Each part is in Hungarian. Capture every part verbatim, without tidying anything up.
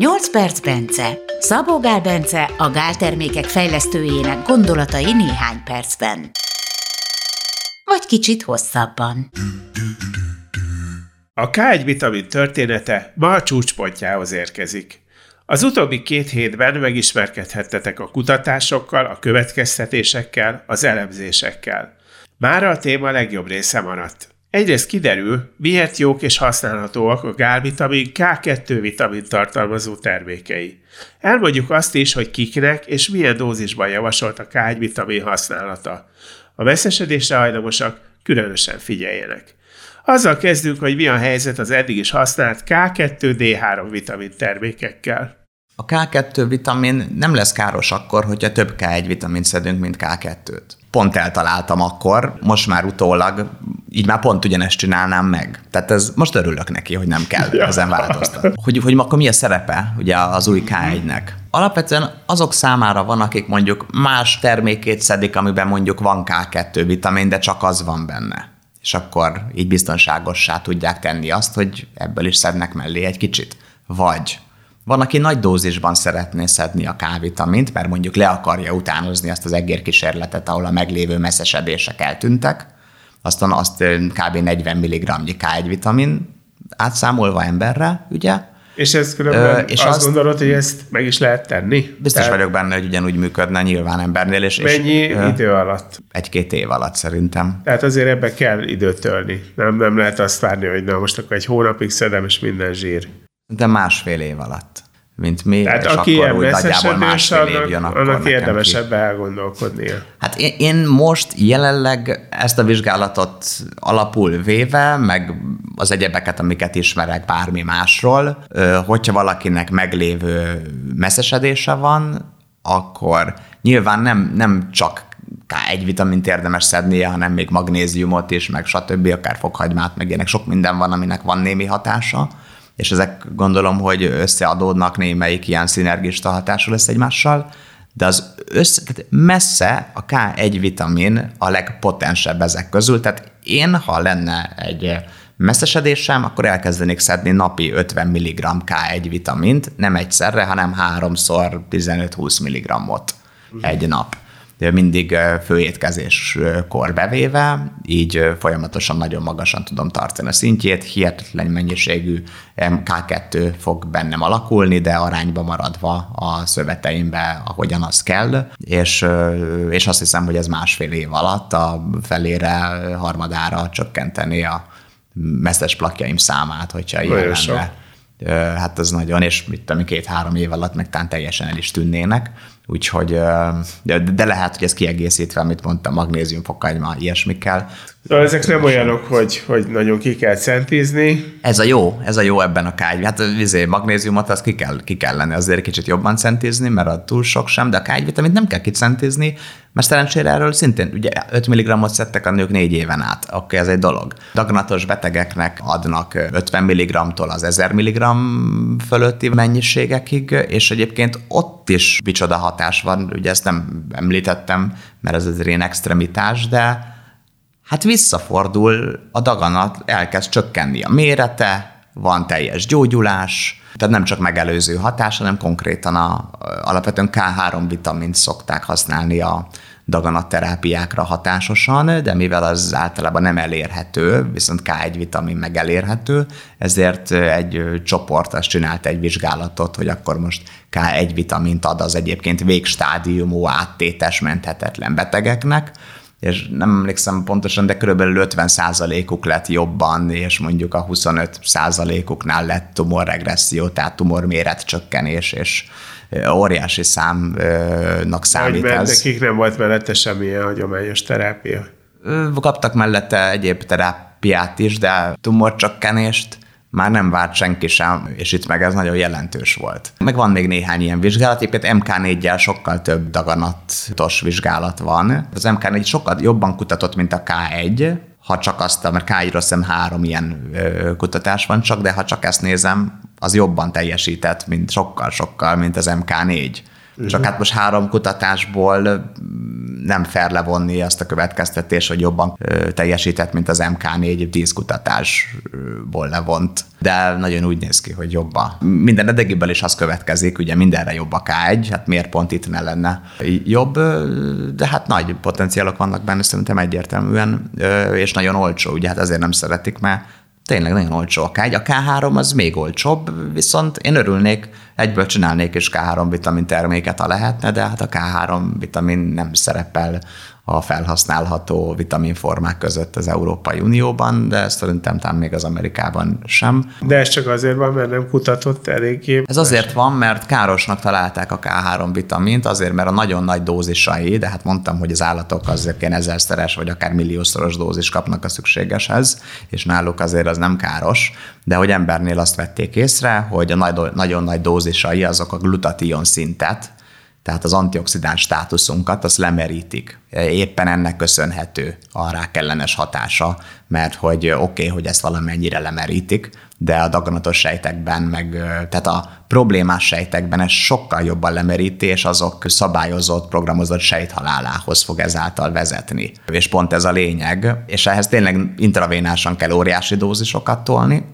nyolc perc Bence. Szabó Gál Bence, a gáltermékek fejlesztőjének gondolatai néhány percben. Vagy kicsit hosszabban. A ká egy vitamin története ma a csúcspontjához érkezik. Az utóbbi két hétben megismerkedhettetek a kutatásokkal, a következtetésekkel, az elemzésekkel. Mára a téma legjobb része maradt. Egyrészt kiderül, miért jók és használhatóak a gálvitamin ká kettő vitamin tartalmazó termékei. Elmondjuk azt is, hogy kiknek és milyen dózisban javasolt a ká egy vitamin használata. A messzesedésre hajlamosak különösen figyeljenek. Azzal kezdünk, hogy mi a helyzet az eddig is használt ká kettő dé három vitamin termékekkel. A ká kettő vitamin nem lesz káros akkor, hogyha több ká egy vitamint szedünk, mint ká kettőt. Pont eltaláltam akkor, most már utólag, így már pont ugyanezt csinálnám meg. Tehát ez, most örülök neki, hogy nem kell ezen változtatni. Hogy, hogy akkor mi a szerepe ugye az új ká egynek? Alapvetően azok számára van, akik mondjuk más termékét szedik, amiben mondjuk van ká kettő vitamin, de csak az van benne. És akkor így biztonságossá tudják tenni azt, hogy ebből is szednek mellé egy kicsit. Vagy van, aki nagy dózisban szeretné szedni a K-vitamint, mert mondjuk le akarja utánozni azt az egérkísérletet, ahol a meglévő messzesedések eltűntek, aztán azt kb. negyven milligramm-nyi K egy vitamin átszámolva emberre, ugye? És ez különben Ö, és azt, azt gondolod, hogy ezt meg is lehet tenni? Biztos Tehát vagyok benne, hogy ugyanúgy működne nyilván embernél. És, mennyi és, idő alatt? Egy-két év alatt szerintem. Tehát azért ebbe kell időt tölni. Nem, nem lehet azt várni, hogy na most akkor egy hónapig szedem, és minden zsír. De másfél év alatt, mint mi, Tehát és aki akkor úgy nagyjából másfél év jön, akkor annak érdemes ebbe elgondolkodnia. Hát én, én most jelenleg ezt a vizsgálatot alapul véve, meg az egyebeket, amiket ismerek bármi másról, hogyha valakinek meglévő messzesedése van, akkor nyilván nem, nem csak ká egy vitamint érdemes szednie, hanem még magnéziumot is, meg stb. Akár fokhagymát, meg ilyenek sok minden van, aminek van némi hatása. És ezek gondolom, hogy összeadódnak, némelyik ilyen szinergista hatású lesz egymással, de az össze, tehát messze a ká egy vitamin a legpotensebb ezek közül, tehát én, ha lenne egy messzesedésem, akkor elkezdenék szedni napi ötven milligramm ká egy vitamint, nem egyszerre, hanem háromszor tizenöt-húsz milligrammot egy nap. De mindig főétkezéskor bevéve, így folyamatosan nagyon magasan tudom tartani a szintjét, hihetetlen mennyiségű ká kettő fog bennem alakulni, de arányba maradva a szöveteimbe, ahogyan az kell, és, és azt hiszem, hogy ez másfél év alatt a felére, harmadára csökkenteni a messzes plakjaim számát, hogyha ilyen lenne. Hát az nagyon, és mit tudom, két-három év alatt meg tán teljesen el is tűnnének, úgyhogy, de, de lehet, hogy ez kiegészítve, amit mondtam, magnézium, fokhagyma, ilyesmikkel. Na, ezek nem olyanok, hogy, hogy nagyon ki kell centízni. Ez a jó, ez a jó ebben a ká egy. Hát a magnéziumot azt ki, kell, ki kellene azért kicsit jobban centízni, mert a túl sok sem, de a ká egy vitamint nem kell kicentízni, mert szerencsére erről szintén, ugye öt milligramot szedtek a nők négy éven át, akkor ez egy dolog. Daganatos betegeknek adnak ötven milligramtól az ezer milligramm fölötti mennyiségekig, és egyébként ott is micsoda hatás van, ugye ezt nem említettem, mert ez azért ilyen extremitás, de hát visszafordul a daganat, elkezd csökkenni a mérete, van teljes gyógyulás, tehát nem csak megelőző hatás, hanem konkrétan a, alapvetően ká három vitamint szokták használni a daganatterápiákra hatásosan, de mivel az általában nem elérhető, viszont ká egy vitamin meg elérhető, ezért egy csoport azt csinált egy vizsgálatot, hogy akkor most ká egy vitamint ad az egyébként végstádiumú áttétes menthetetlen betegeknek, és nem emlékszem pontosan, de körülbelül ötven százalékuk lett jobban, és mondjuk a huszonöt százalékuknál lett tumorregresszió, tehát tumorméret csökkenés, és óriási számnak számít ez. Nekik nem volt mellette semmilyen hagyományos terápia? Kaptak mellette egyéb terápiát is, de tumorcsökkenést már nem várt senki sem, és itt meg ez nagyon jelentős volt. Meg van még néhány ilyen vizsgálat, egyébként em ká néggyel sokkal több daganatos vizsgálat van. Az em ká négy sokkal jobban kutatott, mint a ká egy, ha csak azt, mert ká egyről szem három ilyen kutatás van csak, de ha csak ezt nézem, az jobban teljesített, mint sokkal-sokkal, mint az em ká négy. Csak hát most három kutatásból nem fair levonni azt a következtetés, hogy jobban ö, teljesített, mint az em ká négy díszkutatásból levont. De nagyon úgy néz ki, hogy jobban. Minden eddigiből is az következik, ugye mindenre jobb a ká egy, hát miért pont itt ne lenne jobb, de hát nagy potenciálok vannak benne, szerintem egyértelműen, és nagyon olcsó, ugye hát azért nem szeretik, mert tényleg nagyon olcsó a ká egy. A ká három az még olcsóbb, viszont én örülnék, egyből csinálnék is ká három vitamin terméket, ha lehetne, de hát a ká három vitamin nem szerepel a felhasználható vitaminformák között az Európai Unióban, de szerintem talán még az Amerikában sem. De ez csak azért van, mert nem kutatott eléggé. Ez azért van, mert károsnak találták a ká három vitamint, azért, mert a nagyon nagy dózisai, de hát mondtam, hogy az állatok azért ilyen ezerszeres vagy akár milliószoros dózis kapnak a szükségeshez, és náluk azért az nem káros, de hogy embernél azt vették észre, hogy a nagy, nagyon nagy dózisai azok a glutation szintet, tehát az antioxidáns státuszunkat, azt lemerítik. Éppen ennek köszönhető a rákellenes hatása, mert hogy oké, okay, hogy ezt valamennyire lemerítik, de a daganatos sejtekben, meg, tehát a problémás sejtekben ez sokkal jobban lemeríti, és azok szabályozott, programozott sejthalálához fog ezáltal vezetni. És pont ez a lényeg, és ehhez tényleg intravénásan kell óriási dózisokat tolni.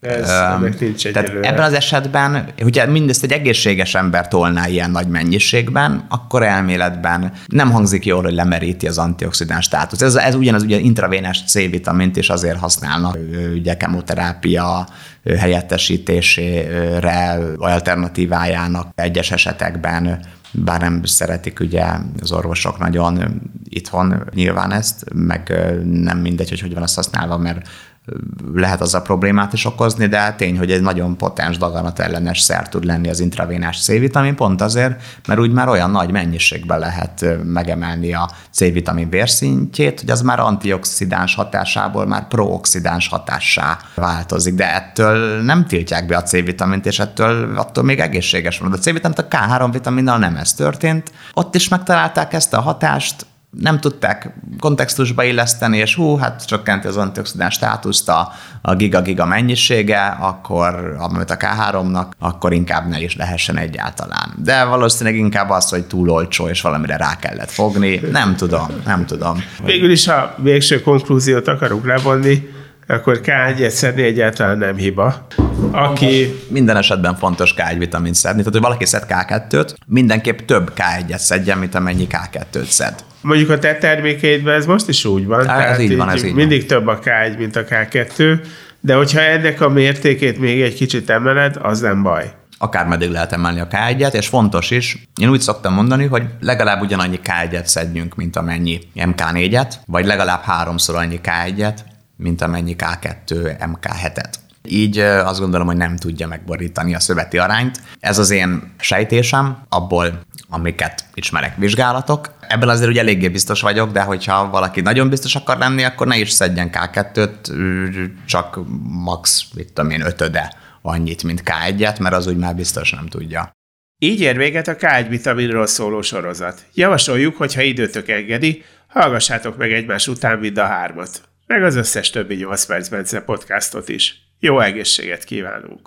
Ez, um, tehát ebben az esetben, hogyha mindezt egy egészséges ember tolná ilyen nagy mennyiségben, akkor elméletben nem hangzik jól, hogy lemeríti az antioxidáns státuszt. Ez, ez ugyanaz, ugye intravénás C-vitamint is azért használnak, ugye kemoterápia helyettesítésére, alternatívájának egyes esetekben, bár nem szeretik ugye az orvosok nagyon itthon nyilván ezt, meg nem mindegy, hogy hogy van azt használva, mert lehet azzal problémát is okozni, de tény, hogy egy nagyon potens daganatellenes szer tud lenni az intravénás C-vitamin, pont azért, mert úgy már olyan nagy mennyiségben lehet megemelni a C-vitamin vérszintjét, hogy az már antioxidáns hatásából már prooxidáns hatássá változik, de ettől nem tiltják be a C-vitamint, és ettől attól még egészséges van. A C-vitamint a ká három vitaminnal nem ez történt. Ott is megtalálták ezt a hatást, nem tudták kontextusba illeszteni, és hú, hát csökkenti az antioxidáns státuszt a, a giga-giga mennyisége, akkor, amit a ká háromnak, akkor inkább ne is lehessen egyáltalán. De valószínűleg inkább az, hogy túl olcsó, és valamire rá kellett fogni. Nem tudom, nem tudom. Végül is, ha végső konklúziót akarunk levonni, akkor ká egyet szedni egyáltalán nem hiba. Aki... Minden esetben fontos ká egy vitamint szedni, tehát hogy valaki szed ká kettőt, mindenképp több ká egyet szedjen, mint amennyi ká kettőt szed. Mondjuk a te termékeidben ez most is úgy van, tehát így van, így így mindig van. Több a ká egy, mint a ká kettő, de hogyha ennek a mértékét még egy kicsit emeled, az nem baj. Akármeddig lehet emelni a ká egyet, és fontos is, én úgy szoktam mondani, hogy legalább ugyanannyi ká egyet szedjünk, mint amennyi em ká négyet, vagy legalább háromszor annyi ká egyet, mint amennyi ká kettő em ká hetet. Így azt gondolom, hogy nem tudja megborítani a szöveti arányt. Ez az én sejtésem, abból, amiket ismerek vizsgálatok. Ebből azért ugye eléggé biztos vagyok, de hogyha valaki nagyon biztos akar lenni, akkor ne is szedjen ká kettőt, csak max, mit tudom én, ötöde annyit, mint ká egyet, mert az úgy már biztos nem tudja. Így ér véget a ká egy vitaminról szóló sorozat. Javasoljuk, hogyha időtök engedi, hallgassátok meg egymás után mind a hármat, meg az összes többi nyolc perc Bence podcastot is. Jó egészséget kívánunk!